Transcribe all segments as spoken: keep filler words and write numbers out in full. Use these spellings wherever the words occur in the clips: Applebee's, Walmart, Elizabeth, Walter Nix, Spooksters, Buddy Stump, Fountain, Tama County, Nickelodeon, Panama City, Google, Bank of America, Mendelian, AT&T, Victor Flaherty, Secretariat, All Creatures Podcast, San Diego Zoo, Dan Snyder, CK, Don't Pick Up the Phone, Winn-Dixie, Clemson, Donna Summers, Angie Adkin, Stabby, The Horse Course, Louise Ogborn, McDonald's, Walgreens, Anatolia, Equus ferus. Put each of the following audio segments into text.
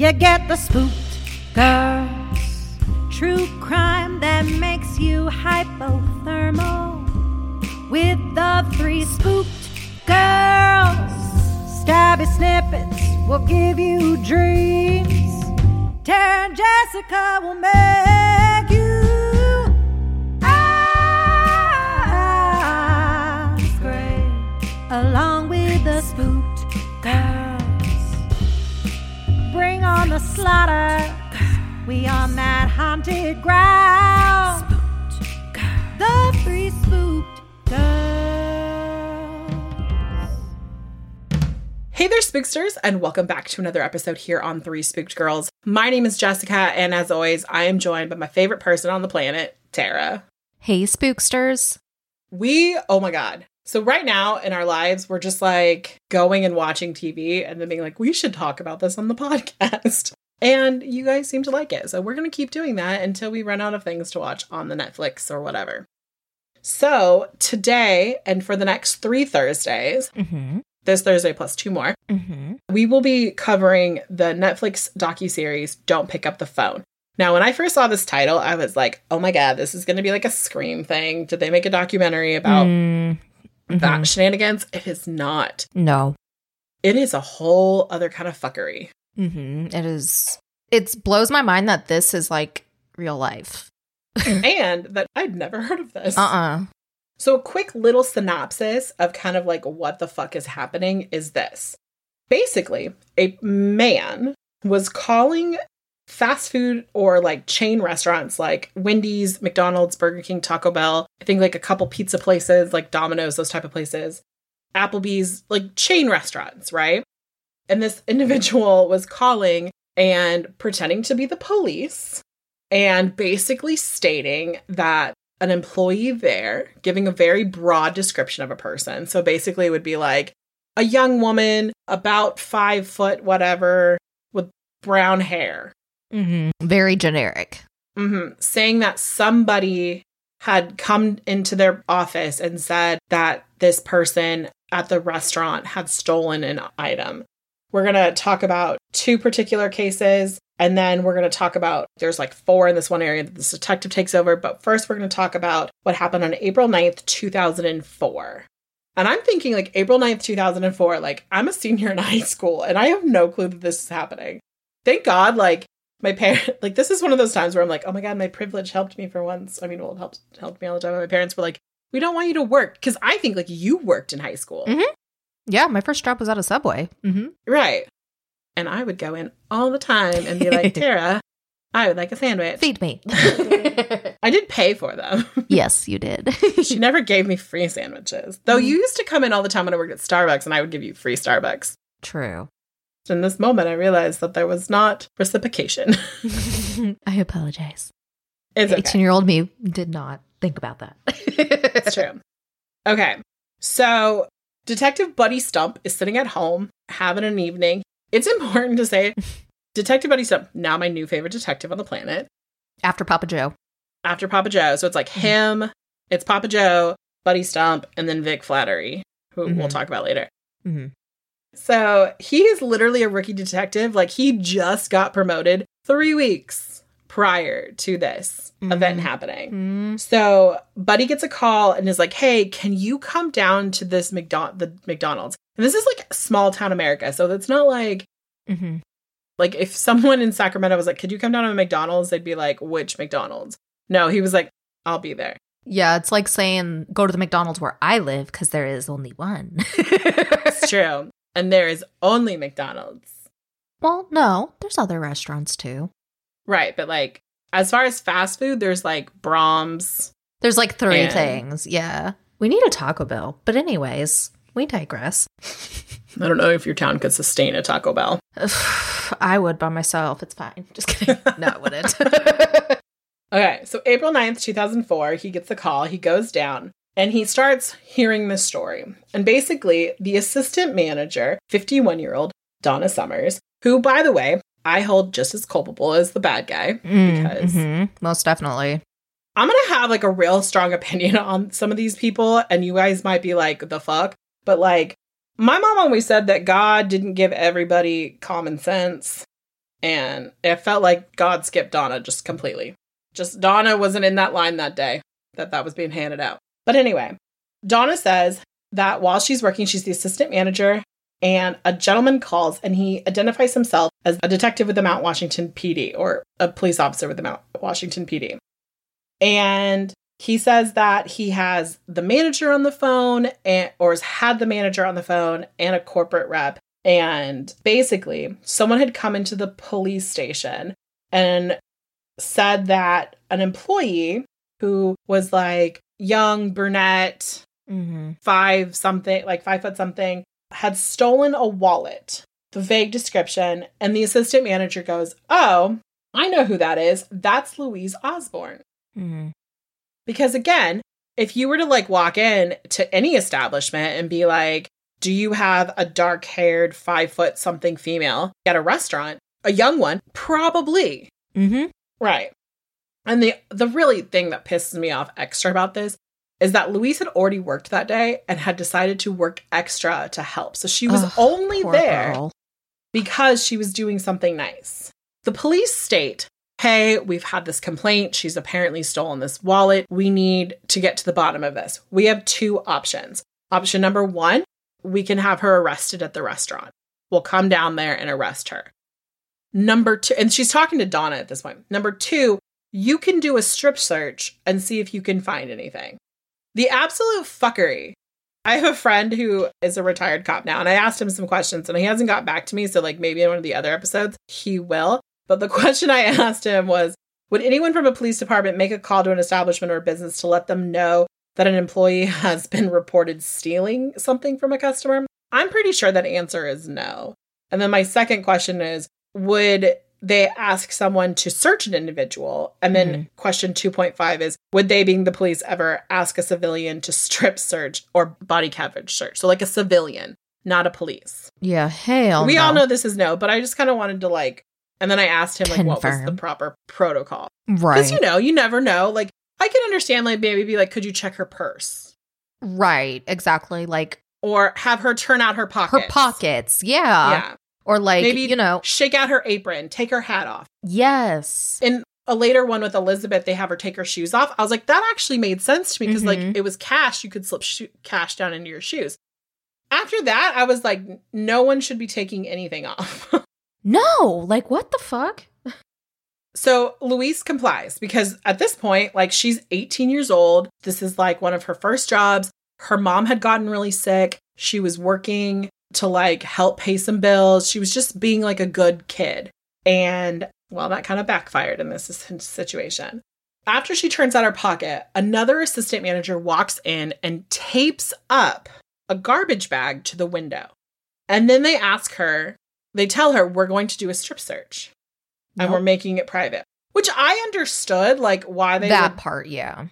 you get the spooked girls. True crime that makes you hypothermal with the three spooked girls. Stabby snippets will give you dreams. Tara and Jessica will make you eyes gray, along with the spooked girls. Bring on the slaughter, we on that haunted ground. The three spooked girls. Hey there, Spooksters, and welcome back to another episode here on Three Spooked Girls. My name is Jessica, and as always, I am joined by my favorite person on the planet, Tara. Hey, Spooksters. We, oh my God. So right now in our lives, we're just like going and watching T V and then being like, we should talk about this on the podcast. And you guys seem to like it. So we're going to keep doing that until we run out of things to watch on the Netflix or whatever. So today and for the next three Thursdays, mm-hmm. this Thursday plus two more, mm-hmm. we will be covering the Netflix docuseries, Don't Pick Up the Phone. Now, when I first saw this title, I was like, oh my God, this is going to be like a Scream thing. Did they make a documentary about mm-hmm. that shenanigans? It is not. No. It is a whole other kind of fuckery. Mm-hmm. It is. It blows my mind that this is like real life. And that I'd never heard of this. Uh-uh. So a quick little synopsis of kind of like what the fuck is happening is this. Basically, a man was calling fast food or like chain restaurants like Wendy's, McDonald's, Burger King, Taco Bell. I think like a couple pizza places like Domino's, those type of places. Applebee's, like chain restaurants, right? And this individual was calling and pretending to be the police and basically stating that an employee there, giving a very broad description of a person. So basically it would be like a young woman, about five foot, whatever, with brown hair. Mm-hmm. Very generic. Mm-hmm. Saying that somebody had come into their office and said that this person at the restaurant had stolen an item. We're going to talk about two particular cases, and then we're going to talk about, there's like four in this one area that this detective takes over, but first we're going to talk about what happened on April ninth, two thousand four. And I'm thinking like April ninth, two thousand four, like I'm a senior in high school, and I have no clue that this is happening. Thank God, like my parents, like this is one of those times where I'm like, oh my God, my privilege helped me for once. I mean, well, it helped, helped me all the time. And my parents were like, we don't want you to work, because I think like you worked in high school. Mm-hmm. Yeah, my first job was at a Subway. Mm-hmm. Right. And I would go in all the time and be like, Tara, I would like a sandwich. Feed me. I did pay for them. Yes, you did. She never gave me free sandwiches. Though mm. you used to come in all the time when I worked at Starbucks and I would give you free Starbucks. True. In this moment, I realized that there was not reciprocation. I apologize. It's okay. eighteen-year-old me did not think about that. It's true. Okay. So Detective Buddy Stump is sitting at home having an evening. It's important to say Detective Buddy Stump, now my new favorite detective on the planet. After Papa Joe. After Papa Joe. So it's like him, it's Papa Joe, Buddy Stump, and then Vic Flaherty, who mm-hmm. we'll talk about later. Mm-hmm. So he is literally a rookie detective. Like he just got promoted three weeks prior to this mm-hmm. event happening. Mm-hmm. So Buddy gets a call and is like, hey, can you come down to this McDon- the McDonald's? And this is like small town America. So it's not like, mm-hmm. like if someone in Sacramento was like, could you come down to a McDonald's? They'd be like, which McDonald's? No, he was like, I'll be there. Yeah, it's like saying go to the McDonald's where I live because there is only one. It's true. And there is only McDonald's. Well, no, there's other restaurants too. Right, but like as far as fast food, there's like Brahms. There's like three and things. Yeah. We need a Taco Bell. But anyways, we digress. I don't know if your town could sustain a Taco Bell. I would by myself. It's fine. Just kidding. No, I wouldn't. Okay, so April ninth, two thousand four, he gets a call. He goes down and he starts hearing this story. And basically, the assistant manager, fifty-one-year-old Donna Summers, who, by the way, I hold just as culpable as the bad guy. Mm, because mm-hmm. Most definitely. I'm going to have like a real strong opinion on some of these people. And you guys might be like, the fuck? But like, my mom always said that God didn't give everybody common sense. And it felt like God skipped Donna just completely. Just Donna wasn't in that line that day that that was being handed out. But anyway, Donna says that while she's working, she's the assistant manager. And a gentleman calls and he identifies himself as a detective with the Mount Washington P D, or a police officer with the Mount Washington P D. And he says that he has the manager on the phone and, or has had the manager on the phone and a corporate rep. And basically, someone had come into the police station and said that an employee who was like young, brunette, mm-hmm. five something, like five foot something, had stolen a wallet, the vague description, and the assistant manager goes, oh, I know who that is. That's Louise Ogborn. Mm-hmm. Because again, if you were to like walk in to any establishment and be like, do you have a dark haired five foot something female at a restaurant, a young one? Probably. Mm-hmm. Right. And the, the really thing that pisses me off extra about this is that Louise had already worked that day and had decided to work extra to help. So she was Ugh, only there girl. because she was doing something nice. The police state, hey, we've had this complaint. She's apparently stolen this wallet. We need to get to the bottom of this. We have two options. Option number one, we can have her arrested at the restaurant. We'll come down there and arrest her. Number two, and she's talking to Donna at this point. Number two, you can do a strip search and see if you can find anything. The absolute fuckery. I have a friend who is a retired cop now, and I asked him some questions, and he hasn't got back to me, so like maybe in one of the other episodes, he will. But the question I asked him was, would anyone from a police department make a call to an establishment or a business to let them know that an employee has been reported stealing something from a customer? I'm pretty sure that answer is no. And then my second question is, would they ask someone to search an individual? And then mm-hmm. question two point five is, would they, being the police, ever ask a civilian to strip search or body cavity search? So like a civilian, not a police. Yeah, hell We no. all know this is no, but I just kind of wanted to like, and then I asked him, like, Confirm. what was the proper protocol? Right. Because, you know, you never know. Like, I can understand, like, maybe be like, could you check her purse? Right, exactly. Like, or have her turn out her pockets. Her pockets, yeah. Yeah. Or like, maybe, you know, shake out her apron, take her hat off. Yes. In a later one with Elizabeth, they have her take her shoes off. I was like, that actually made sense to me because mm-hmm. like it was cash. You could slip sh- cash down into your shoes. After that, I was like, no one should be taking anything off. No, like what the fuck? So Louise complies because at this point, like she's eighteen years old. This is like one of her first jobs. Her mom had gotten really sick. She was working to like help pay some bills. She was just being like a good kid. And well, that kind of backfired in this situation. After she turns out her pocket, another assistant manager walks in and tapes up a garbage bag to the window. And then they ask her, they tell her, we're going to do a strip search and nope. we're making it private, which I understood like why they that part. Yeah.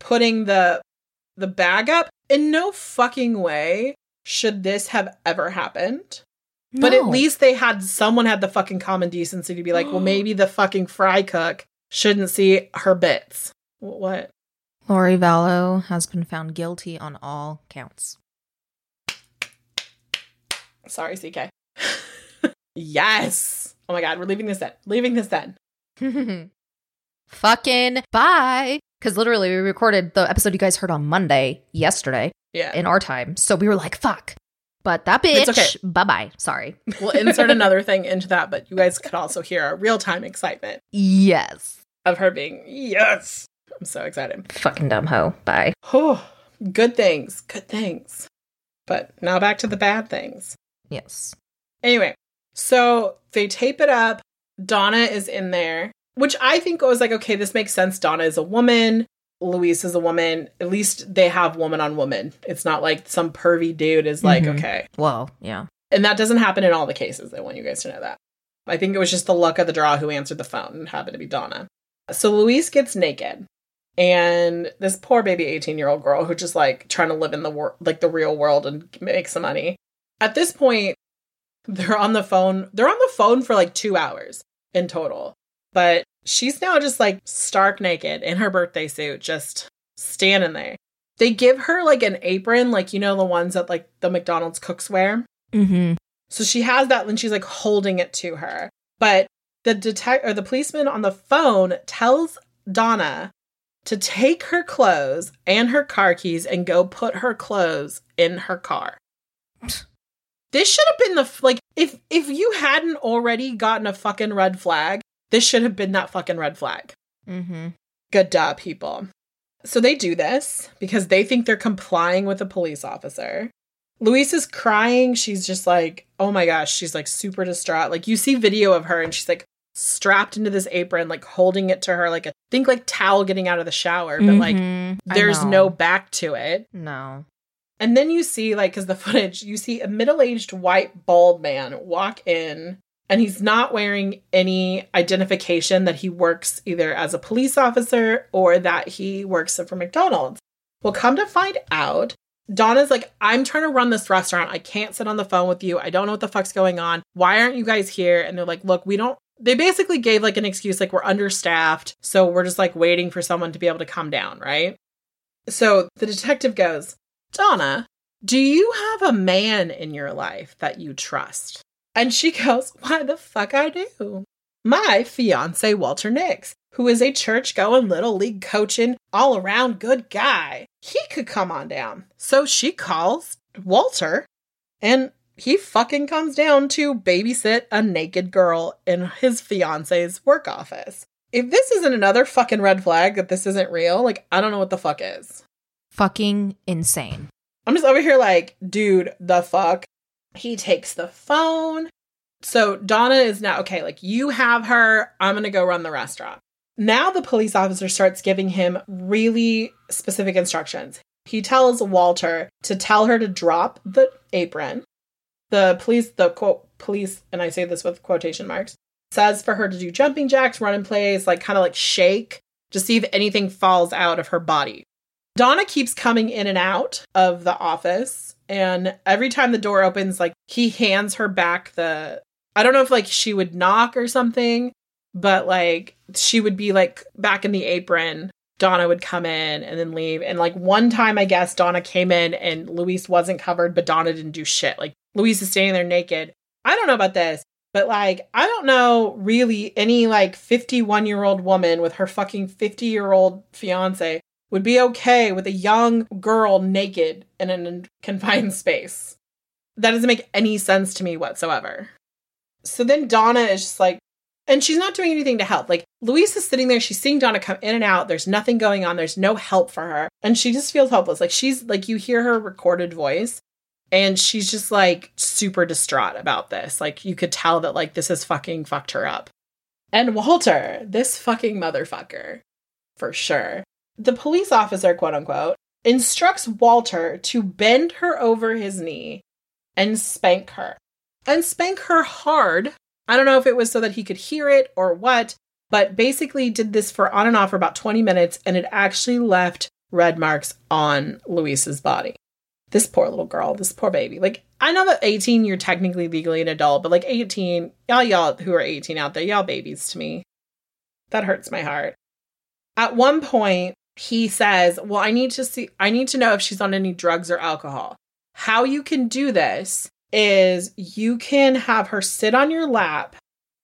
Putting the, the bag up. In no fucking way should this have ever happened. No. But at least they had, someone had the fucking common decency to be like, well, maybe the fucking fry cook shouldn't see her bits. What? Lori Vallow has been found guilty on all counts. Sorry, C K. Yes. Oh my God, we're leaving this in. Leaving this in. Fucking bye. Because literally we recorded the episode you guys heard on Monday yesterday. Yeah. In our time. So we were like, fuck. But that bitch, okay. Bye-bye. Sorry. We'll insert another thing into that, but you guys could also hear our real-time excitement. Yes. Of her being, yes. I'm so excited. Fucking dumb hoe. Bye. Oh, good things. Good things. But now back to the bad things. Yes. Anyway, so they tape it up. Donna is in there, which I think was like, okay, this makes sense. Donna is a woman. Louise is a woman. At least they have woman on woman. It's not like some pervy dude is like, mm-hmm. okay. Well, yeah. And that doesn't happen in all the cases. I want you guys to know that. I think it was just the luck of the draw who answered the phone and happened to be Donna. So Louise gets naked. And this poor baby eighteen-year-old girl who just, like, trying to live in the wor- like the real world and make some money. At this point, they're on the phone. They're on the phone for, like, two hours in total. But she's now just, like, stark naked in her birthday suit, just standing there. They give her, like, an apron, like, you know, the ones that, like, the McDonald's cooks wear. Mm-hmm. So she has that, and she's, like, holding it to her. But the detec- or the policeman on the phone tells Donna to take her clothes and her car keys and go put her clothes in her car. This should have been the, f- like, if if you hadn't already gotten a fucking red flag, this should have been that fucking red flag. Mm-hmm. Good duh, people. So they do this because they think they're complying with a police officer. Louise is crying. She's just like, oh my gosh, she's like super distraught. Like, you see video of her and she's like, strapped into this apron, like holding it to her, like a think like towel getting out of the shower, but mm-hmm. like there's no back to it. No. And then you see, like, because the footage, you see a middle-aged white bald man walk in, and he's not wearing any identification that he works either as a police officer or that he works for McDonald's. Well, come to find out, Donna's like, I'm trying to run this restaurant. I can't sit on the phone with you. I don't know what the fuck's going on. Why aren't you guys here? And they're like, look, we don't. They basically gave, like, an excuse, like, we're understaffed, so we're just, like, waiting for someone to be able to come down, right? So the detective goes, Donna, do you have a man in your life that you trust? And she goes, why the fuck I do? My fiancé, Walter Nix, who is a church-going, little league coaching, all-around good guy. He could come on down. So she calls Walter, and he fucking comes down to babysit a naked girl in his fiance's work office. If this isn't another fucking red flag that this isn't real, like, I don't know what the fuck is. Fucking insane. I'm just over here like, dude, the fuck? He takes the phone. So Donna is now, okay, like, you have her. I'm going to go run the restaurant. Now the police officer starts giving him really specific instructions. He tells Walter to tell her to drop the apron. The police, the quote, police, and I say this with quotation marks, says for her to do jumping jacks, run in place, like kind of like shake to see if anything falls out of her body. Donna keeps coming in and out of the office. And every time the door opens, like he hands her back the, I don't know if like she would knock or something, but like she would be like back in the apron. Donna would come in and then leave. And like one time, I guess, Donna came in and Louise wasn't covered, but Donna didn't do shit. Like Louise is standing there naked. I don't know about this, but like, I don't know really any like fifty-one year old woman with her fucking fifty year old fiance would be okay with a young girl naked in a confined space. That doesn't make any sense to me whatsoever. So then Donna is just like, and she's not doing anything to help. Like, Louise is sitting there. She's seeing Donna come in and out. There's nothing going on. There's no help for her. And she just feels helpless. Like, she's, like, you hear her recorded voice. And she's just, like, super distraught about this. Like, you could tell that, like, this has fucking fucked her up. And Walter, this fucking motherfucker, for sure. The police officer, quote unquote, instructs Walter to bend her over his knee and spank her. And spank her hard. I don't know if it was so that he could hear it or what, but basically did this for on and off for about twenty minutes, and it actually left red marks on Louise's body. This poor little girl, this poor baby. Like, I know that eighteen, you're technically legally an adult, but like eighteen, y'all y'all who are eighteen out there, y'all babies to me. That hurts my heart. At one point, he says, well, I need to see, I need to know if she's on any drugs or alcohol. How you can do this is you can have her sit on your lap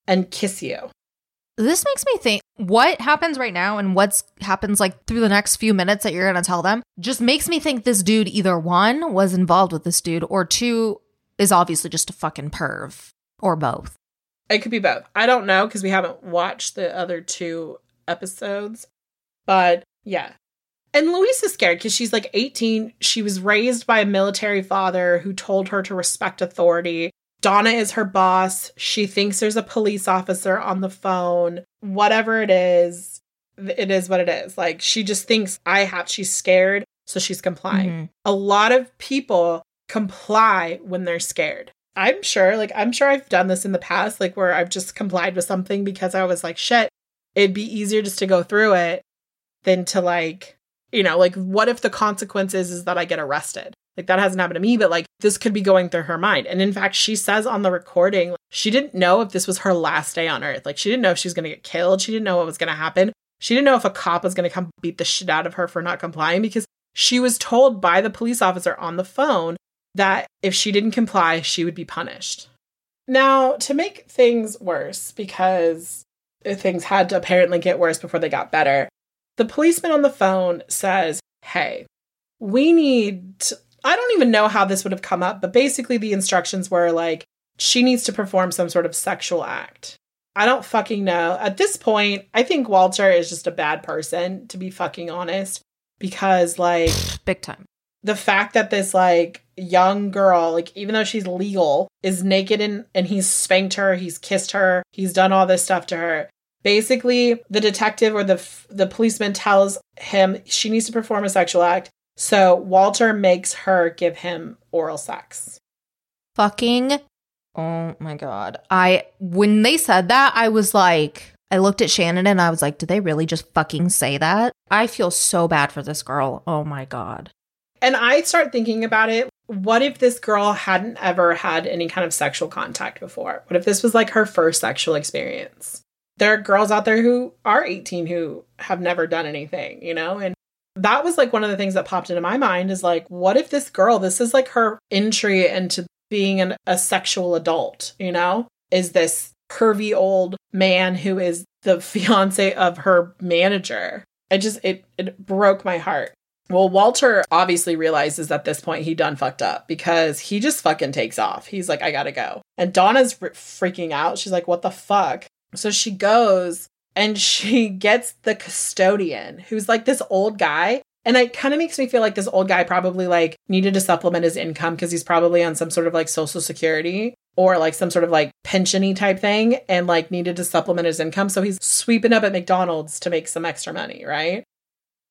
and kiss you. This makes me think what happens right now and what's happens like through the next few minutes that you're going to tell them just makes me think this dude either one was involved with this dude or two is obviously just a fucking perv or both. It could be both. I don't know because we haven't watched the other two episodes, but yeah. And Louise is scared because she's like eighteen. She was raised by a military father who told her to respect authority. Donna is her boss. She thinks there's a police officer on the phone. Whatever it is, it is what it is. Like, she just thinks I have, she's scared, so she's complying. Mm-hmm. A lot of people comply when they're scared. I'm sure, like, I'm sure I've done this in the past, like, where I've just complied with something because I was like, shit, it'd be easier just to go through it than to, like, you know, like, what if the consequence is, is that I get arrested? Like, that hasn't happened to me, but, like, this could be going through her mind. And in fact, she says on the recording, like, she didn't know if this was her last day on Earth. Like, she didn't know if she was going to get killed. She didn't know what was going to happen. She didn't know if a cop was going to come beat the shit out of her for not complying, because she was told by the police officer on the phone that if she didn't comply, she would be punished. Now, to make things worse, because things had to apparently get worse before they got better, the policeman on the phone says, hey, we need to, I don't even know how this would have come up, but basically the instructions were like, she needs to perform some sort of sexual act. I don't fucking know. At this point, I think Walter is just a bad person, to be fucking honest, because, like, big time. The fact that this, like, young girl, like, even though she's legal, is naked and, and he's spanked her, he's kissed her, he's done all this stuff to her. Basically, the detective or the the policeman tells him she needs to perform a sexual act. So Walter makes her give him oral sex. Fucking, oh my God. I, when they said that, I was like, I looked at Shannon and I was like, did they really just fucking say that? I feel so bad for this girl. Oh my God. And I start thinking about it. What if this girl hadn't ever had any kind of sexual contact before? What if this was like her first sexual experience? There are girls out there who are eighteen who have never done anything, you know? And that was like one of the things that popped into my mind is like, what if this girl, this is like her entry into being an, a sexual adult, you know, is this curvy old man who is the fiance of her manager. I just, it, it broke my heart. Well, Walter obviously realizes at this point he done fucked up because he just fucking takes off. He's like, I gotta go. And Donna's r- freaking out. She's like, what the fuck? So she goes and she gets the custodian, who's like this old guy. And it kind of makes me feel like this old guy probably like needed to supplement his income because he's probably on some sort of like social security or like some sort of like pensiony type thing and like needed to supplement his income. So he's sweeping up at McDonald's to make some extra money, right?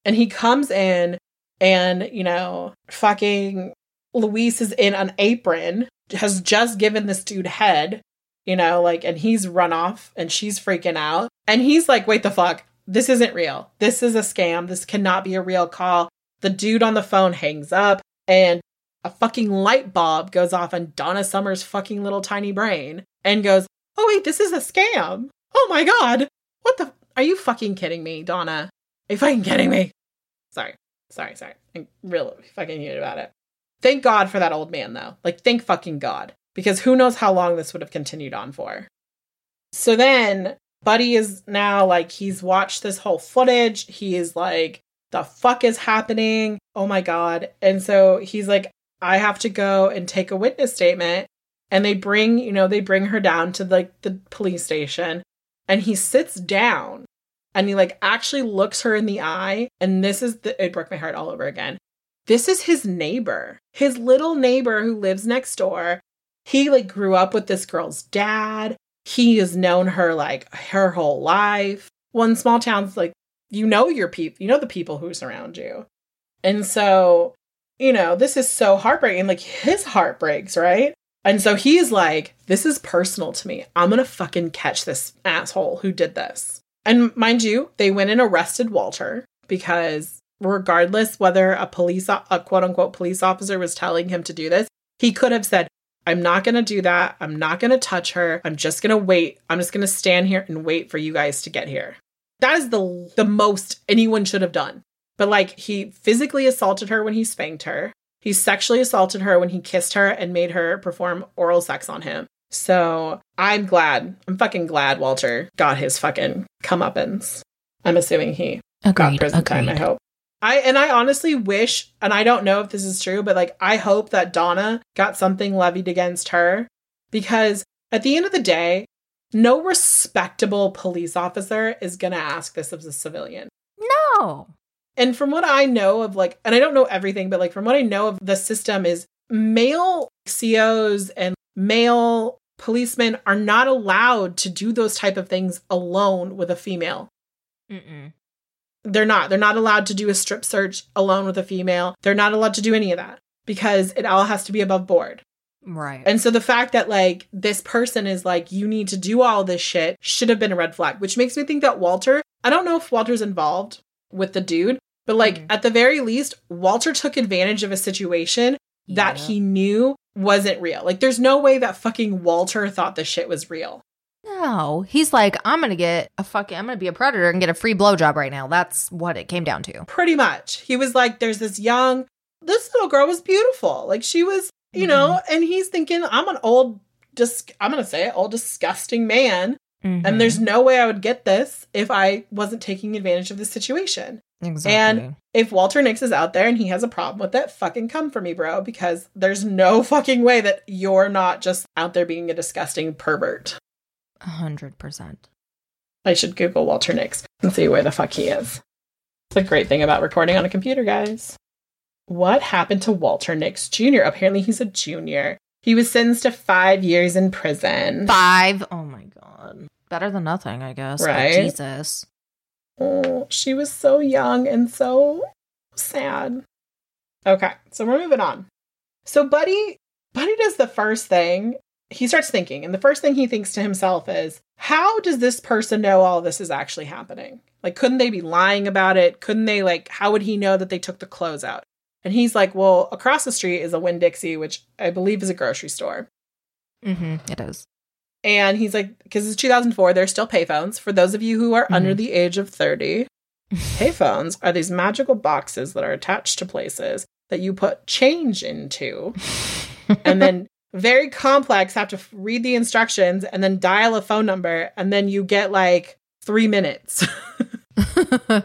And he comes in and, you know, fucking Louise is in an apron, has just given this dude head. You know, like, and he's run off and she's freaking out. And he's like, wait the fuck, this isn't real. This is a scam. This cannot be a real call. The dude on the phone hangs up and a fucking light bulb goes off in Donna Summers' fucking little tiny brain and goes, oh wait, this is a scam. Oh my God. What the? Are you fucking kidding me, Donna? Are you fucking kidding me? Sorry. Sorry, sorry. I'm really fucking heated about it. Thank God for that old man though. Like, thank fucking God. Because who knows how long this would have continued on for. So then Buddy is now like, he's watched this whole footage. He is like, the fuck is happening? Oh my God. And so he's like, I have to go and take a witness statement. And they bring, you know, they bring her down to like the police station and he sits down and he like actually looks her in the eye. And this is the, it broke my heart all over again. This is his neighbor, his little neighbor who lives next door. He, like, grew up with this girl's dad. He has known her, like, her whole life. Well, in small towns, like, you know your people. You know the people who surround you. And so, you know, this is so heartbreaking. Like, his heart breaks, right? And so he's like, this is personal to me. I'm going to fucking catch this asshole who did this. And mind you, they went and arrested Walter because regardless whether a police, a quote-unquote police officer was telling him to do this, he could have said, I'm not going to do that. I'm not going to touch her. I'm just going to wait. I'm just going to stand here and wait for you guys to get here. That is the the most anyone should have done. But like, he physically assaulted her when he spanked her. He sexually assaulted her when he kissed her and made her perform oral sex on him. So I'm glad. I'm fucking glad Walter got his fucking comeuppance. I'm assuming he agreed, got prison agreed. time, I hope. I, and I honestly wish, and I don't know if this is true, but like, I hope that Donna got something levied against her because at the end of the day, no respectable police officer is going to ask this of a civilian. No. And from what I know of like, and I don't know everything, but like from what I know of the system is male C Os and male policemen are not allowed to do those type of things alone with a female. Mm-mm. They're not. They're not allowed to do a strip search alone with a female. They're not allowed to do any of that because it all has to be above board. Right. And so the fact that, like, this person is like, you need to do all this shit should have been a red flag, which makes me think that Walter, I don't know if Walter's involved with the dude, but, like, mm-hmm. at the very least, Walter took advantage of a situation yeah. that he knew wasn't real. Like, there's no way that fucking Walter thought this shit was real. No, he's like, I'm going to get a fucking, I'm going to be a predator and get a free blowjob right now. That's what it came down to. Pretty much. He was like, there's this young, this little girl was beautiful. Like, she was, you mm-hmm. know, and he's thinking, I'm an old, dis- I'm going to say it, old disgusting man. Mm-hmm. And there's no way I would get this if I wasn't taking advantage of the situation. Exactly. And if Walter Nix is out there and he has a problem with it, fucking come for me, bro. Because there's no fucking way that you're not just out there being a disgusting pervert. A hundred percent. I should Google Walter Nix and see where the fuck he is. It's the great thing about recording on a computer, guys. What happened to Walter Nix Junior? Apparently he's a junior. He was sentenced to five years in prison. Five? Oh my God. Better than nothing, I guess. Right? Oh, Jesus. Oh, she was so young and so sad. Okay, so we're moving on. So Buddy, Buddy does the first thing. He starts thinking, and the first thing he thinks to himself is, how does this person know all this is actually happening? Like, couldn't they be lying about it? Couldn't they, like, how would he know that they took the clothes out? And he's like, well, across the street is a Winn-Dixie, which I believe is a grocery store. Mm-hmm, it is. And he's like, because it's two thousand four, there's still payphones. For those of you who are mm-hmm. under the age of thirty, payphones are these magical boxes that are attached to places that you put change into. And then very complex, have to read the instructions and then dial a phone number. And then you get like three minutes.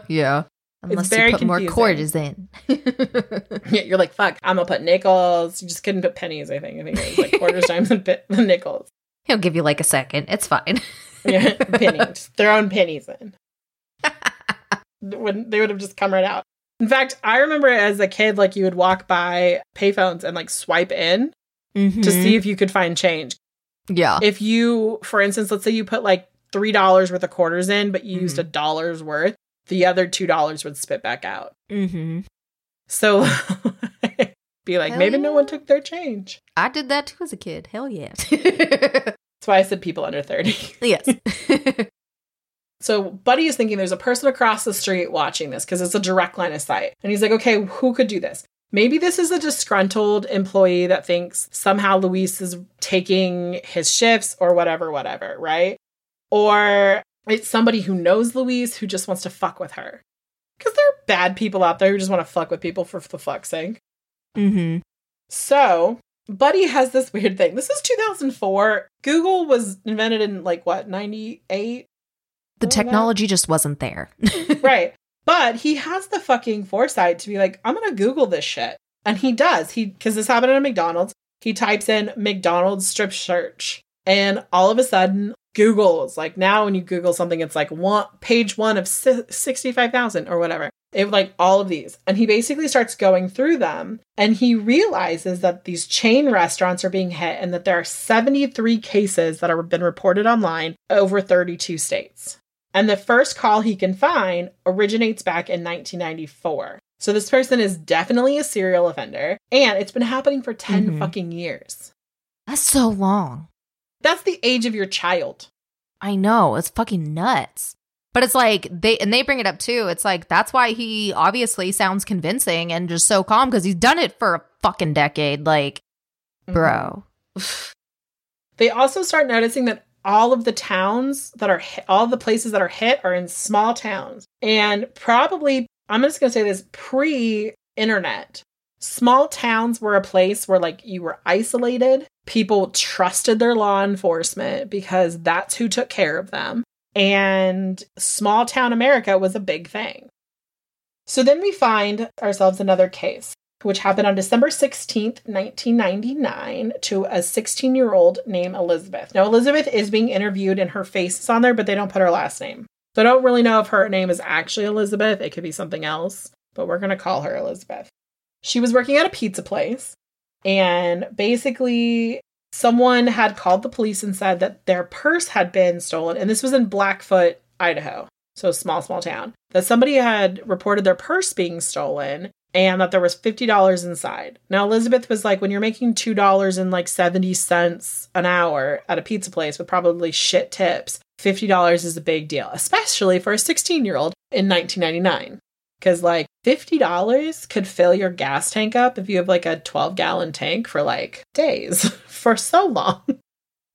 Yeah. Unless you put more quarters in. Yeah, you're like, fuck, I'm going to put nickels. You just couldn't put pennies, I think. I think it was like quarters times and bit- the nickels. He'll give you like a second. It's fine. Yeah, pennies. Throwing pennies in. When they would have just come right out. In fact, I remember as a kid, like you would walk by payphones and like swipe in mm-hmm. to see if you could find change. Yeah. If you, for instance, let's say you put like three dollars worth of quarters in, but you mm-hmm. used a dollar's worth. The other two dollars would spit back out. Mm-hmm. So be like, hell maybe yeah. no one took their change. I did that too as a kid. Hell yeah. That's why I said people under thirty. Yes. So Buddy is thinking there's a person across the street watching this because it's a direct line of sight. And he's like, okay, who could do this? Maybe this is a disgruntled employee that thinks somehow Luis is taking his shifts or whatever, whatever, right? Or it's somebody who knows Louise who just wants to fuck with her. Because there are bad people out there who just want to fuck with people for the fuck's sake. Mm-hmm. So, Buddy has this weird thing. This is two thousand four. Google was invented in, like, what, ninety-eight? The technology just wasn't there. Right. But he has the fucking foresight to be like, I'm going to Google this shit. And he does. He Because this happened at a McDonald's. He types in McDonald's strip search. And all of a sudden, Google's like, now when you Google something, it's like one, page one of si- sixty-five thousand or whatever. It like all of these. And he basically starts going through them. And he realizes that these chain restaurants are being hit and that there are seventy-three cases that have been reported online over thirty-two states. And the first call he can find originates back in nineteen ninety-four. So this person is definitely a serial offender. And it's been happening for ten mm-hmm. fucking years. That's so long. That's the age of your child. I know. It's fucking nuts. But it's like, they and they bring it up too. It's like, that's why he obviously sounds convincing and just so calm because he's done it for a fucking decade. Like, mm-hmm. bro. They also start noticing that all of the towns that are hit, all the places that are hit are in small towns. And probably, I'm just going to say this, pre-internet. Small towns were a place where, like, you were isolated. People trusted their law enforcement because that's who took care of them. And small town America was a big thing. So then we find ourselves another case, which happened on December sixteenth, nineteen ninety-nine, to a sixteen-year-old named Elizabeth. Now, Elizabeth is being interviewed and her face is on there, but they don't put her last name. So I don't really know if her name is actually Elizabeth. It could be something else, but we're going to call her Elizabeth. She was working at a pizza place, and basically someone had called the police and said that their purse had been stolen. And this was in Blackfoot, Idaho. So small, small town. That somebody had reported their purse being stolen and that there was fifty dollars inside. Now, Elizabeth was like, when you're making two dollars and like seventy cents an hour at a pizza place with probably shit tips, fifty dollars is a big deal, especially for a sixteen-year-old in nineteen ninety-nine. Because, like, fifty dollars could fill your gas tank up if you have, like, a twelve-gallon tank for, like, days for so long.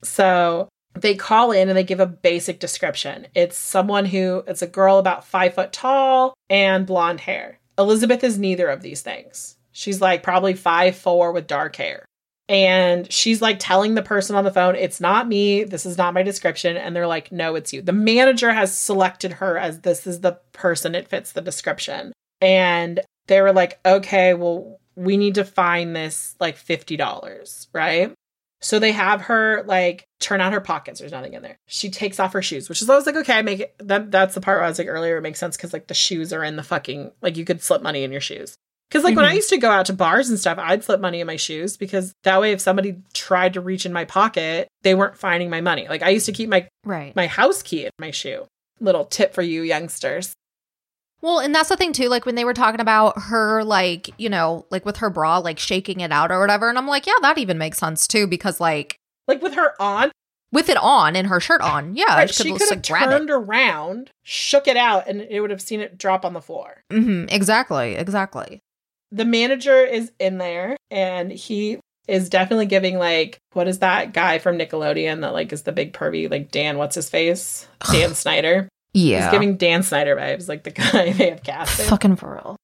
So they call in and they give a basic description. It's someone who, it's a girl about five foot tall and blonde hair. Elizabeth is neither of these things. She's, like, probably five foot four with dark hair. And she's, like, telling the person on the phone, it's not me, this is not my description. And they're like, no, it's you. The manager has selected her as this is the person, it fits the description. And they were like, okay, well, we need to find this, like, fifty dollars, right? So they have her, like, turn out her pockets. There's nothing in there. She takes off her shoes, which is always like, okay, I make it. That, that's the part where I was like earlier, it makes sense because, like, the shoes are in the fucking, like, you could slip money in your shoes. Because, like, mm-hmm. when I used to go out to bars and stuff, I'd slip money in my shoes because that way if somebody tried to reach in my pocket, they weren't finding my money. Like, I used to keep my right. my house key in my shoe. Little tip for you youngsters. Well, and that's the thing, too. Like, when they were talking about her, like, you know, like with her bra, like shaking it out or whatever. And I'm like, yeah, that even makes sense, too, because like. Like with her on. With it on and her shirt on. Yeah. Right. She could have like, turned around, shook it out, and it would have seen it drop on the floor. Mm-hmm. Exactly. Exactly. The manager is in there and he is definitely giving like, what is that guy from Nickelodeon that like is the big pervy, like Dan, what's his face? Dan Snyder. Yeah. He's giving Dan Snyder vibes, like the guy they have casted. Fucking for real.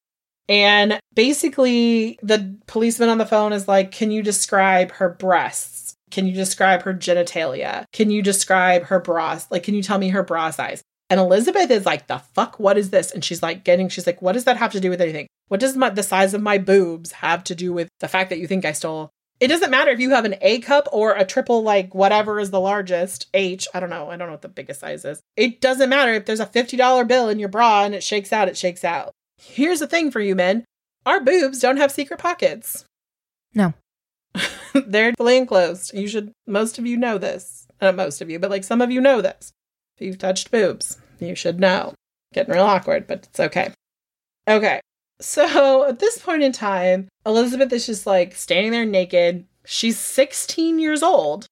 And basically the policeman on the phone is like, can you describe her breasts? Can you describe her genitalia? Can you describe her bra? Like, can you tell me her bra size? And Elizabeth is like, the fuck, what is this? And she's like getting, she's like, what does that have to do with anything? What does my, the size of my boobs have to do with the fact that you think I stole? It doesn't matter if you have an A cup or a triple, like whatever is the largest, H, I don't know. I don't know what the biggest size is. It doesn't matter if there's a fifty dollar bill in your bra and it shakes out, it shakes out. Here's the thing for you men. Our boobs don't have secret pockets. No. They're fully enclosed. You should, most of you know this. Not most of you, but like some of you know this. If you've touched boobs, you should know. Getting real awkward, but it's okay. Okay. So at this point in time, Elizabeth is just like standing there naked. She's sixteen years old.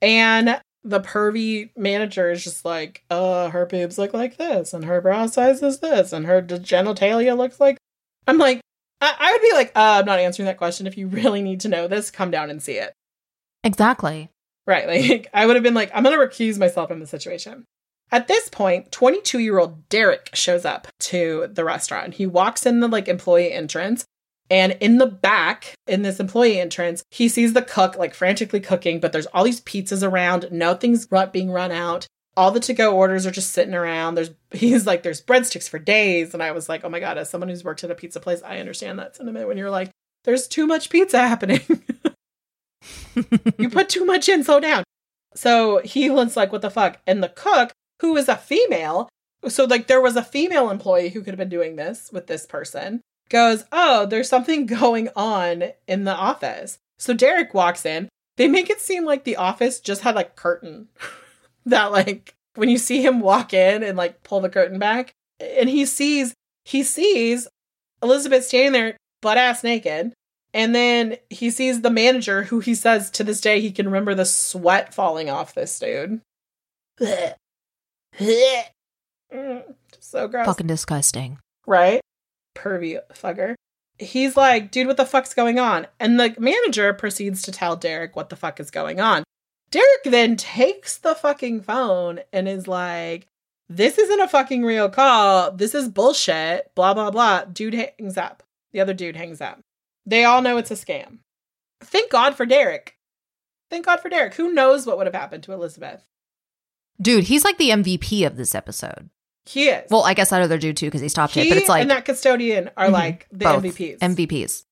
And the pervy manager is just like, uh, her boobs look like this. And her bra size is this. And her genitalia looks like. I'm like, I, I would be like, uh, I'm not answering that question. If you really need to know this, come down and see it. Exactly. Right, like, I would have been like, I'm going to recuse myself from the situation. At this point, twenty-two-year-old Derek shows up to the restaurant. He walks in the, like, employee entrance, and in the back, in this employee entrance, he sees the cook, like, frantically cooking, but there's all these pizzas around, nothing's being run out. All the to-go orders are just sitting around. There's He's like, there's breadsticks for days, and I was like, oh my god, as someone who's worked at a pizza place, I understand that sentiment when you're like, there's too much pizza happening. You put too much in, slow down. So he was like, what the fuck? And the cook, who is a female, so like there was a female employee who could have been doing this with this person, goes, oh, there's something going on in the office. So Derek walks in. They make it seem like the office just had like curtain that like when you see him walk in and like pull the curtain back and he sees, he sees Elizabeth standing there butt ass naked. And then he sees the manager who he says to this day, he can remember the sweat falling off this dude. So gross. Fucking disgusting. Right? Pervy fucker. He's like, dude, what the fuck's going on? And the manager proceeds to tell Derek what the fuck is going on. Derek then takes the fucking phone and is like, this isn't a fucking real call. This is bullshit. Blah, blah, blah. Dude hangs up. The other dude hangs up. They all know it's a scam. Thank God for Derek. Thank God for Derek. Who knows what would have happened to Elizabeth? Dude, he's like the M V P of this episode. He is. Well, I guess that other dude, too, because he stopped he it. But it's like. And that custodian are mm-hmm, like the both M V Ps. M V Ps.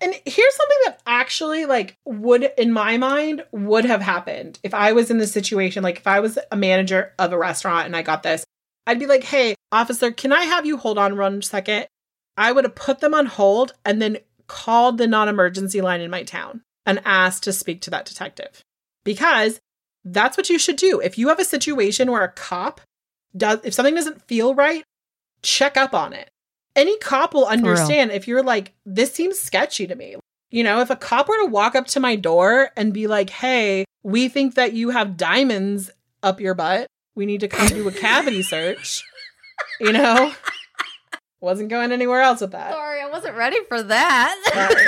And here's something that actually, like, would, in my mind, would have happened if I was in this situation. Like, if I was a manager of a restaurant and I got this, I'd be like, hey, officer, can I have you hold on one second? I would have put them on hold and then called the non-emergency line in my town and asked to speak to that detective. Because that's what you should do. If you have a situation where a cop does, if something doesn't feel right, check up on it. any cop will understand if you're like, this seems sketchy to me. You know, if a cop were to walk up to my door and be like, hey, we think that you have diamonds up your butt. We need to come do a cavity search. You know? Wasn't going anywhere else with that. Sorry, I wasn't ready for that.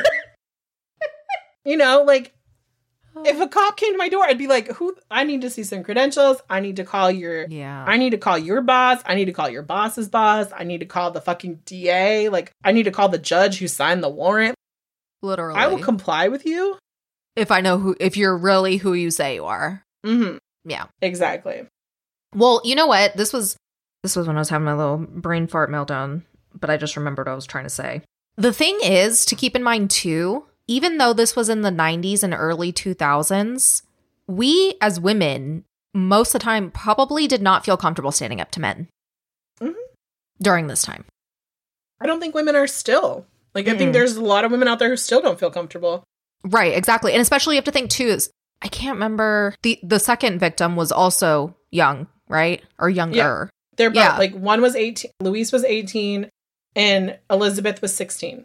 You know, like, if a cop came to my door, I'd be like, who? I need to see some credentials. I need to call your, yeah. I need to call your boss. I need to call your boss's boss. I need to call the fucking D A. Like, I need to call the judge who signed the warrant. Literally. I will comply with you. If I know who, if you're really who you say you are. Mm-hmm. Yeah. Exactly. Well, you know what? This was, this was when I was having my little brain fart meltdown, but I just remembered what I was trying to say. The thing is to keep in mind too, even though this was in the nineties and early two thousands, we as women, most of the time, probably did not feel comfortable standing up to men mm-hmm. during this time. I don't think women are still. Like, I mm-mm. think there's a lot of women out there who still don't feel comfortable. Right, exactly. And especially you have to think, too, is I can't remember. The, the second victim was also young, right? Or younger. Yeah. They're both. Yeah. Like, one was eighteen. Louise was eighteen. And Elizabeth was sixteen.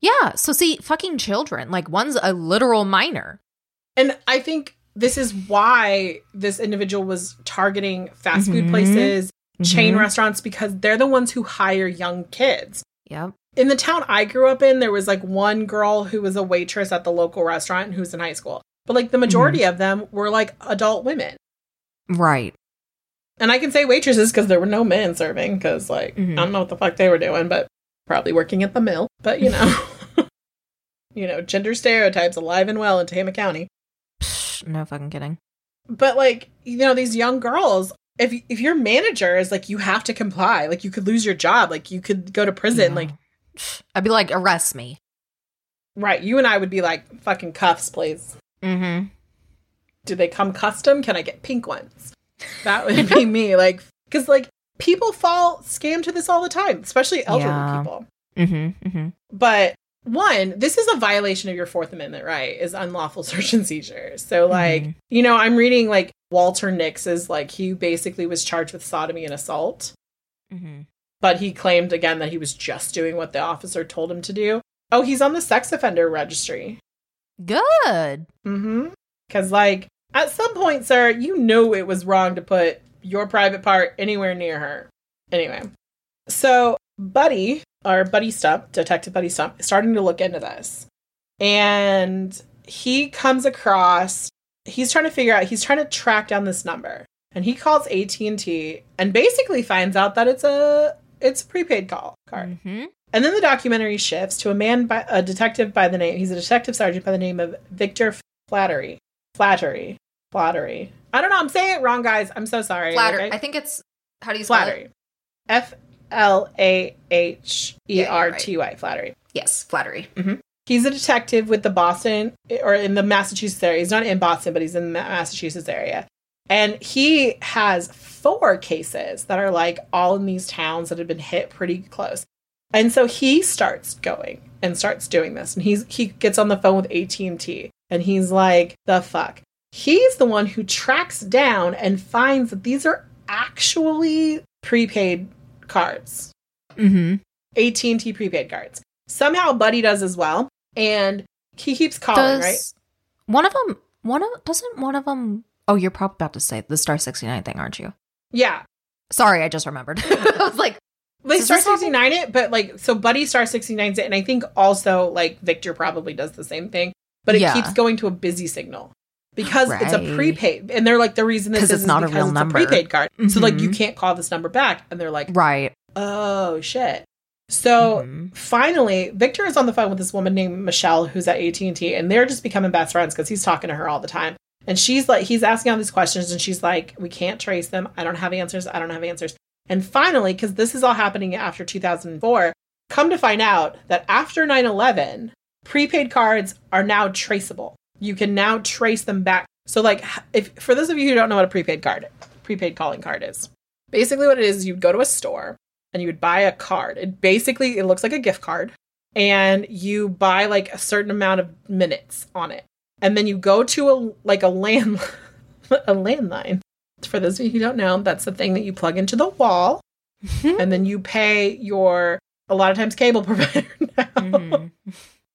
Yeah. So see, fucking children, like one's a literal minor. And I think this is why this individual was targeting fast mm-hmm. food places, mm-hmm. chain restaurants, because they're the ones who hire young kids. Yeah. In the town I grew up in, there was like one girl who was a waitress at the local restaurant and who's in high school. But like the majority mm-hmm. of them were like adult women. Right. And I can say waitresses because there were no men serving because like, mm-hmm. I don't know what the fuck they were doing, but probably working at the mill, but you know, you know, gender stereotypes alive and well in Tama County. No fucking kidding. But like, you know, these young girls, if if your manager is like, you have to comply, like you could lose your job, like you could go to prison, yeah. like I'd be like, arrest me. Right. You and I would be like, fucking cuffs, please. Mm-hmm. Do they come custom? Can I get pink ones? That would be me. Like, because like, people fall scammed to this all the time, especially elderly yeah. people. Mm-hmm, mm-hmm. But one, this is a violation of your Fourth Amendment, right? Is unlawful search and seizure. So like, mm-hmm. you know, I'm reading like Walter Nix is like, he basically was charged with sodomy and assault. Mm-hmm. But he claimed again that he was just doing what the officer told him to do. Oh, he's on the sex offender registry. Good. Mm-hmm. Because like, at some point, sir, you knew it was wrong to put your private part anywhere near her. Anyway, so Buddy, or Buddy Stump, Detective Buddy Stump, is starting to look into this. And he comes across, he's trying to figure out, he's trying to track down this number. And he calls A T and T and basically finds out that it's a it's a prepaid call card. Mm-hmm. And then the documentary shifts to a man, by, a detective by the name, he's a detective sergeant by the name of Victor Flaherty. Flaherty. Flaherty. I don't know. I'm saying it wrong, guys. I'm so sorry. Flatter. Like I, I think it's, how do you spell Flaherty. It? F L A H E R T Y. Right. Flaherty. Yes, Flaherty. Mm-hmm. He's a detective with the Boston, or in the Massachusetts area. He's not in Boston, but he's in the Massachusetts area. And he has four cases that are like all in these towns that have been hit pretty close. And so he starts going and starts doing this. And he's he gets on the phone with A T and T. And he's like, the fuck. He's the one who tracks down and finds that these are actually prepaid cards. Mm-hmm. A T and T prepaid cards. Somehow Buddy does as well. And he keeps calling, does right? One of them, one of, doesn't one of them, oh, you're probably about to say the Star sixty-nine thing, aren't you? Yeah. Sorry, I just remembered. I was like. Like Star sixty-nine it, but like, so Buddy Star sixty-nines it. And I think also like Victor probably does the same thing, but it yeah. keeps going to a busy signal. Because right. it's a prepaid, and they're like, the reason this is it's not is because a real it's number. A prepaid card. Mm-hmm. So like, you can't call this number back. And they're like, right. Oh, shit. So mm-hmm. finally, Victor is on the phone with this woman named Michelle, who's at A T and T, and they're just becoming best friends because he's talking to her all the time. And she's like, he's asking all these questions, and she's like, we can't trace them. I don't have answers. I don't have answers. And finally, because this is all happening after two thousand four, come to find out that after nine eleven, prepaid cards are now traceable. You can now trace them back. So like, if for those of you who don't know what a prepaid card, prepaid calling card is, basically what it is, you'd go to a store and you would buy a card. It basically, it looks like a gift card, and you buy like a certain amount of minutes on it. And then you go to a, like a land, a landline. For those of you who don't know, that's the thing that you plug into the wall. Mm-hmm. And then you pay your a lot of times cable provider now. Mm-hmm.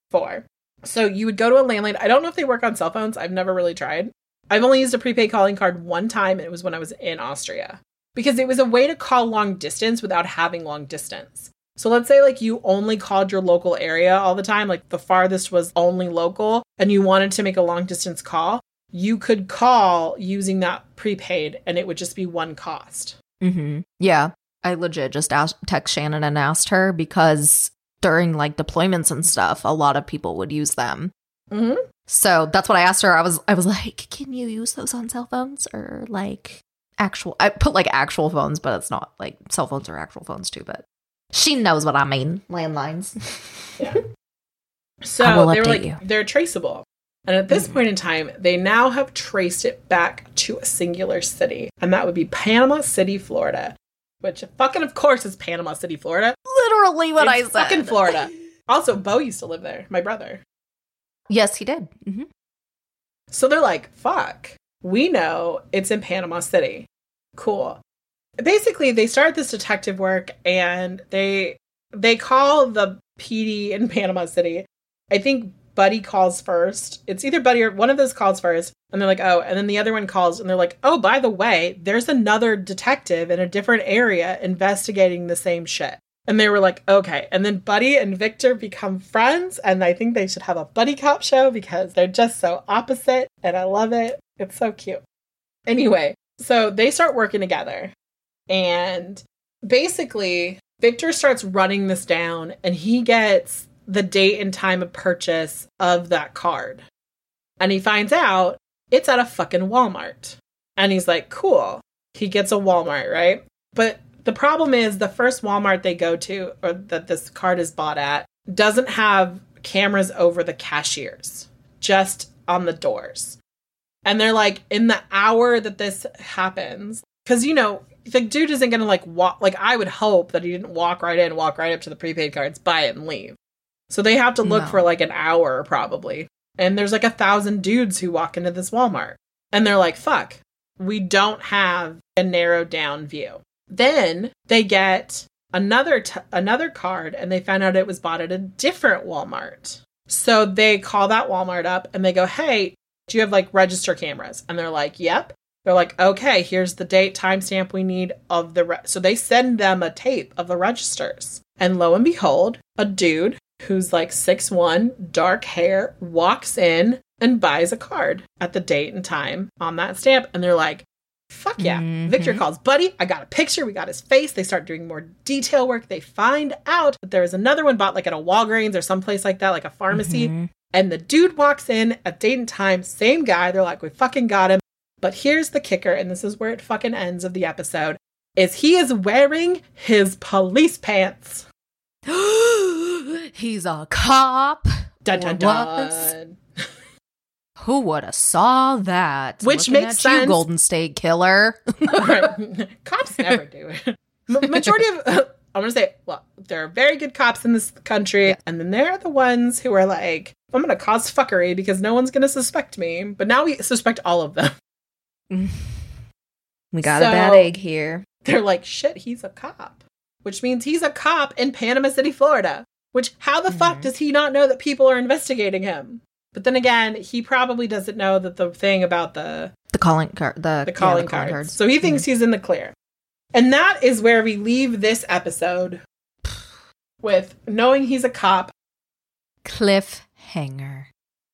Four. So you would go to a landline. I don't know if they work on cell phones. I've never really tried. I've only used a prepaid calling card one time, and it was when I was in Austria. Because it was a way to call long distance without having long distance. So let's say, like, you only called your local area all the time. Like, the farthest was only local, and you wanted to make a long distance call. You could call using that prepaid, and it would just be one cost. Mm-hmm. Yeah. I legit just asked, text Shannon and asked her, because during, like, deployments and stuff, a lot of people would use them. Mm-hmm. So that's what I asked her. I was, I was like, can you use those on cell phones or, like... Actual, I put like actual phones, but it's not like cell phones are actual phones too. But she knows what I mean, landlines. Yeah. So they were like, you. They're traceable. And at this mm-hmm. point in time, they now have traced it back to a singular city. And that would be Panama City, Florida, which fucking, of course, is Panama City, Florida. Literally what it's I said. Fucking Florida. Also, Bo used to live there, my brother. Yes, he did. Mm-hmm. So they're like, fuck, we know it's in Panama City. Cool. Basically, they start this detective work, and they they call the P D in Panama City. I think Buddy calls first. It's either Buddy or one of those calls first, and they're like, oh, and then the other one calls, and they're like, oh, by the way, there's another detective in a different area investigating the same shit. And they were like, okay. And then Buddy and Victor become friends, and I think they should have a buddy cop show because they're just so opposite, and I love it. It's so cute. Anyway. So they start working together, and basically Victor starts running this down, and he gets the date and time of purchase of that card. And he finds out it's at a fucking Walmart. And he's like, cool. He gets a Walmart, right? But the problem is the first Walmart they go to, or that this card is bought at, doesn't have cameras over the cashiers, just on the doors. And they're like, in the hour that this happens, because, you know, the dude isn't going to like walk. Like, I would hope that he didn't walk right in, walk right up to the prepaid cards, buy it and leave. So they have to look no. for like an hour probably. And there's like a thousand dudes who walk into this Walmart, and they're like, fuck, we don't have a narrowed down view. Then they get another, t- another card, and they found out it was bought at a different Walmart. So they call that Walmart up, and they go, hey, do you have like register cameras? And they're like, yep. They're like, okay, here's the date, timestamp we need of the. Re-. So they send them a tape of the registers. And lo and behold, a dude who's like six one, dark hair, walks in and buys a card at the date and time on that stamp. And they're like, fuck yeah. Mm-hmm. Victor calls Buddy. I got a picture. We got his face. They start doing more detail work. They find out that there was another one bought like at a Walgreens or someplace like that, like a pharmacy. Mm-hmm. And the dude walks in at date and time, same guy. They're like, we fucking got him. But here's the kicker, and this is where it fucking ends of the episode, is he is wearing his police pants. He's a cop. Dun, dun, dun. Who would have saw that? Which Looking makes sense. You, Golden State Killer. Right. Cops never do it. M- majority of... Uh, I want to say, well, there are very good cops in this country, yeah. And then there are the ones who are like, I'm going to cause fuckery because no one's going to suspect me. But now we suspect all of them. We got so, a bad egg here. They're like, shit, he's a cop. Which means he's a cop in Panama City, Florida. Which, how the mm-hmm. fuck does he not know that people are investigating him? But then again, he probably doesn't know that the thing about the... The calling card. The, the calling yeah, the cards. Calling cards. So he thinks mm-hmm. he's in the clear. And that is where we leave this episode, with knowing he's a cop. Cliffhanger.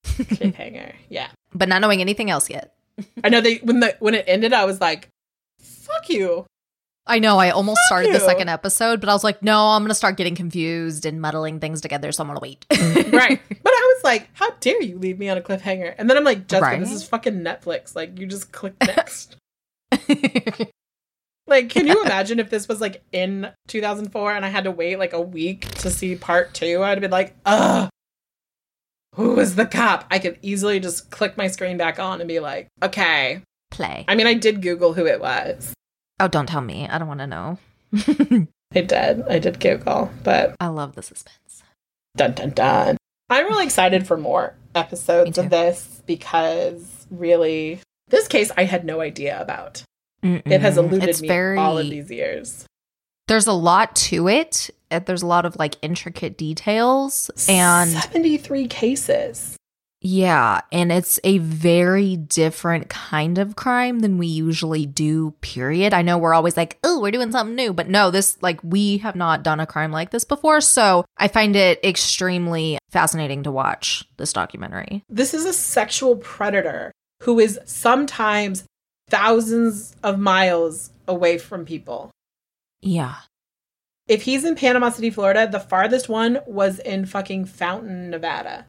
Cliffhanger, yeah. But not knowing anything else yet. I know they when the when it ended, I was like, fuck you. I know, I almost fuck started you. the second episode, but I was like, no, I'm going to start getting confused and muddling things together, so I'm going to wait. Right. But I was like, how dare you leave me on a cliffhanger? And then I'm like, Jessica, right? This is fucking Netflix. Like, you just click next. Like, can you imagine if this was, like, in two thousand four and I had to wait, like, a week to see part two? I'd have been like, ugh, who was the cop? I could easily just click my screen back on and be like, okay. Play. I mean, I did Google who it was. Oh, don't tell me. I don't want to know. I did. I did Google, but... I love the suspense. Dun, dun, dun. I'm really excited for more episodes of this because, really, this case I had no idea about. Mm-mm. It has eluded it's me very, all of these years. There's a lot to it, there's a lot of like intricate details and seventy-three cases. Yeah, and it's a very different kind of crime than we usually do, period. I know we're always like, oh, we're doing something new. But no, this, like, we have not done a crime like this before. So I find it extremely fascinating to watch this documentary. This is a sexual predator who is sometimes thousands of miles away from people. Yeah. If he's in Panama City, Florida, the farthest one was in fucking Fountain, Nevada.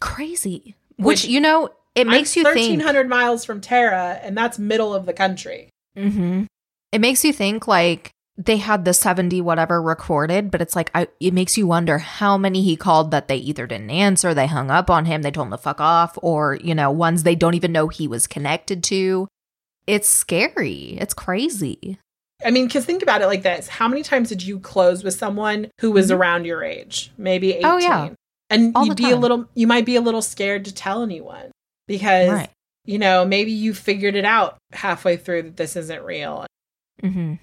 Crazy. Which, Which, you know, it makes I'm you think. thirteen hundred miles from Tara, and that's middle of the country. Mm-hmm. It makes you think, like, they had the seventy whatever recorded, but it's like, I, it makes you wonder how many he called that they either didn't answer, they hung up on him, they told him to fuck off, or, you know, ones they don't even know he was connected to. It's scary. It's crazy. I mean, because think about it like this. How many times did you close with someone who was mm-hmm. around your age? Maybe eighteen. Oh, yeah. And you'd be a little, you might be a little scared to tell anyone because, right. you know, maybe you figured it out halfway through that this isn't real. Mm-hmm.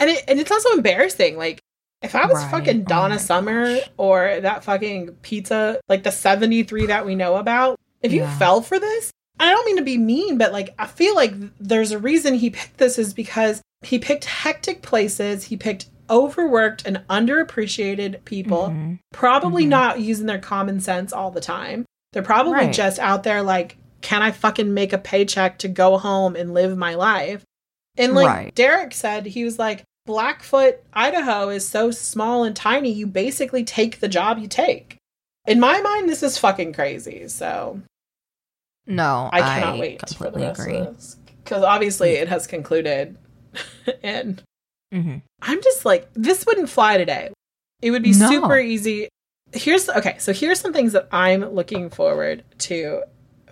And it, and it's also embarrassing. Like, if I was right. fucking Donna oh Summer gosh. or that fucking pizza, like the seventy-three that we know about, if yeah. you fell for this, I don't mean to be mean, but like, I feel like there's a reason he picked this is because he picked hectic places. He picked overworked and underappreciated people, mm-hmm. probably mm-hmm. not using their common sense all the time. They're probably right. just out there like, can I fucking make a paycheck to go home and live my life? And like right. Derek said, he was like, Blackfoot, Idaho is so small and tiny, you basically take the job you take. In my mind, this is fucking crazy. So no, I cannot I wait completely for the rest agree. Of this. Because obviously it has concluded and mm-hmm. I'm just like, this wouldn't fly today. It would be no. super easy. Here's, okay, so here's some things that I'm looking forward to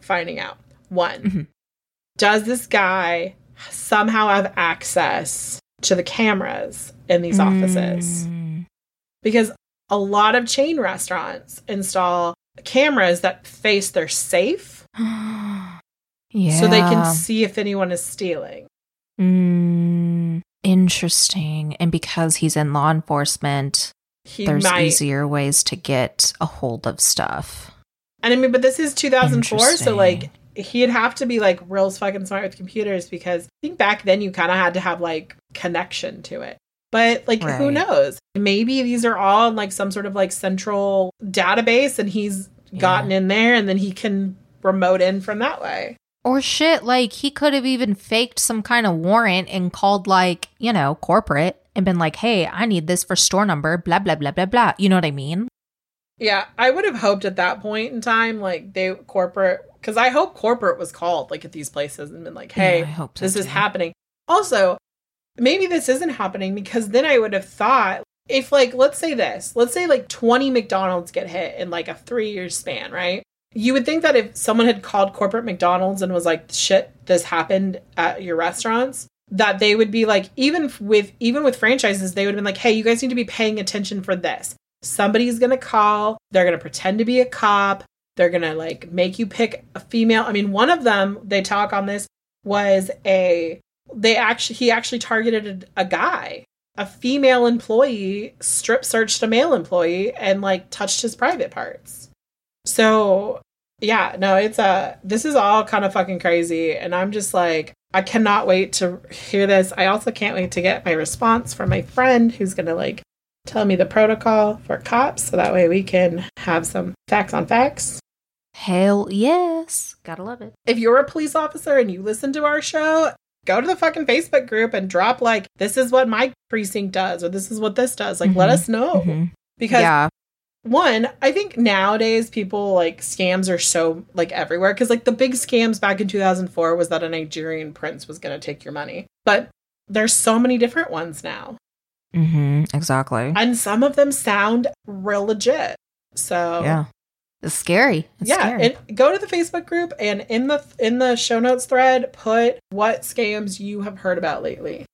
finding out. One, mm-hmm. does this guy somehow have access to the cameras in these offices? Mm. Because a lot of chain restaurants install cameras that face their safe yeah. so they can see if anyone is stealing. Mm. Interesting. And because he's in law enforcement, he there's might. easier ways to get a hold of stuff. And I mean, but this is two thousand four, so like he'd have to be like real fucking smart with computers because I think back then you kind of had to have like connection to it. But like, right. who knows? Maybe these are all in like some sort of like central database and he's gotten yeah. in there and then he can remote in from that way. Or shit, like, he could have even faked some kind of warrant and called, like, you know, corporate and been like, hey, I need this for store number, blah, blah, blah, blah, blah. You know what I mean? Yeah, I would have hoped at that point in time, like, they, corporate, because I hope corporate was called, like, at these places and been like, hey, yeah, I hope so this too. Is happening. Also, maybe this isn't happening because then I would have thought, if, like, let's say this, let's say, like, twenty McDonald's get hit in, like, a three-year span, right? You would think that if someone had called corporate McDonald's and was like, shit, this happened at your restaurants, that they would be like, even with even with franchises, they would have been like, hey, you guys need to be paying attention for this. Somebody's going to call. They're going to pretend to be a cop. They're going to like make you pick a female. I mean, one of them, they talk on this, was a, they actually, he actually targeted a, a guy. A female employee strip searched a male employee and like touched his private parts. So, yeah, no, it's a, this is all kind of fucking crazy. And I'm just like, I cannot wait to hear this. I also can't wait to get my response from my friend who's going to like tell me the protocol for cops. So that way we can have some facts on facts. Hell yes. Gotta love it. If you're a police officer and you listen to our show, go to the fucking Facebook group and drop like, this is what my precinct does, or this is what this does. Like, mm-hmm. let us know. Mm-hmm. Because yeah. One, I think nowadays people, like, scams are so, like, everywhere. Because, like, the big scams back in two thousand four was that a Nigerian prince was going to take your money. But there's so many different ones now. Mm-hmm. Exactly. And some of them sound real legit. So. Yeah. It's scary. It's yeah. Scary. It, go to the Facebook group and in the in the show notes thread, put what scams you have heard about lately.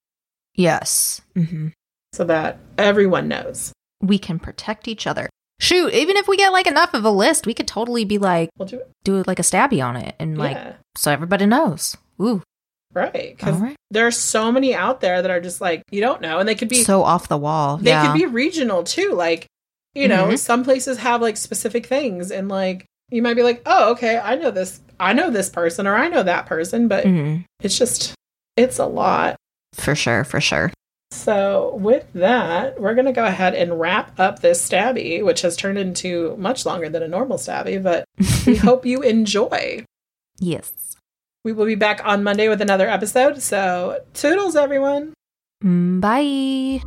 Yes. Mm-hmm. So that everyone knows. We can protect each other. Shoot, even if we get, like, enough of a list, we could totally be, like, we'll do, it. do, like, a Stabby on it. And, like, yeah. so everybody knows. Ooh. Right. Because right. there are so many out there that are just like, you don't know. And they could be so off the wall. They yeah. could be regional too. Like, you know, mm-hmm. some places have like specific things, and like you might be like, oh, okay, I know this. I know this person, or I know that person. But mm-hmm. it's just, it's a lot. For sure. For sure. So with that, we're going to go ahead and wrap up this Stabby, which has turned into much longer than a normal Stabby, but we hope you enjoy. Yes. We will be back on Monday with another episode. So toodles, everyone. Bye.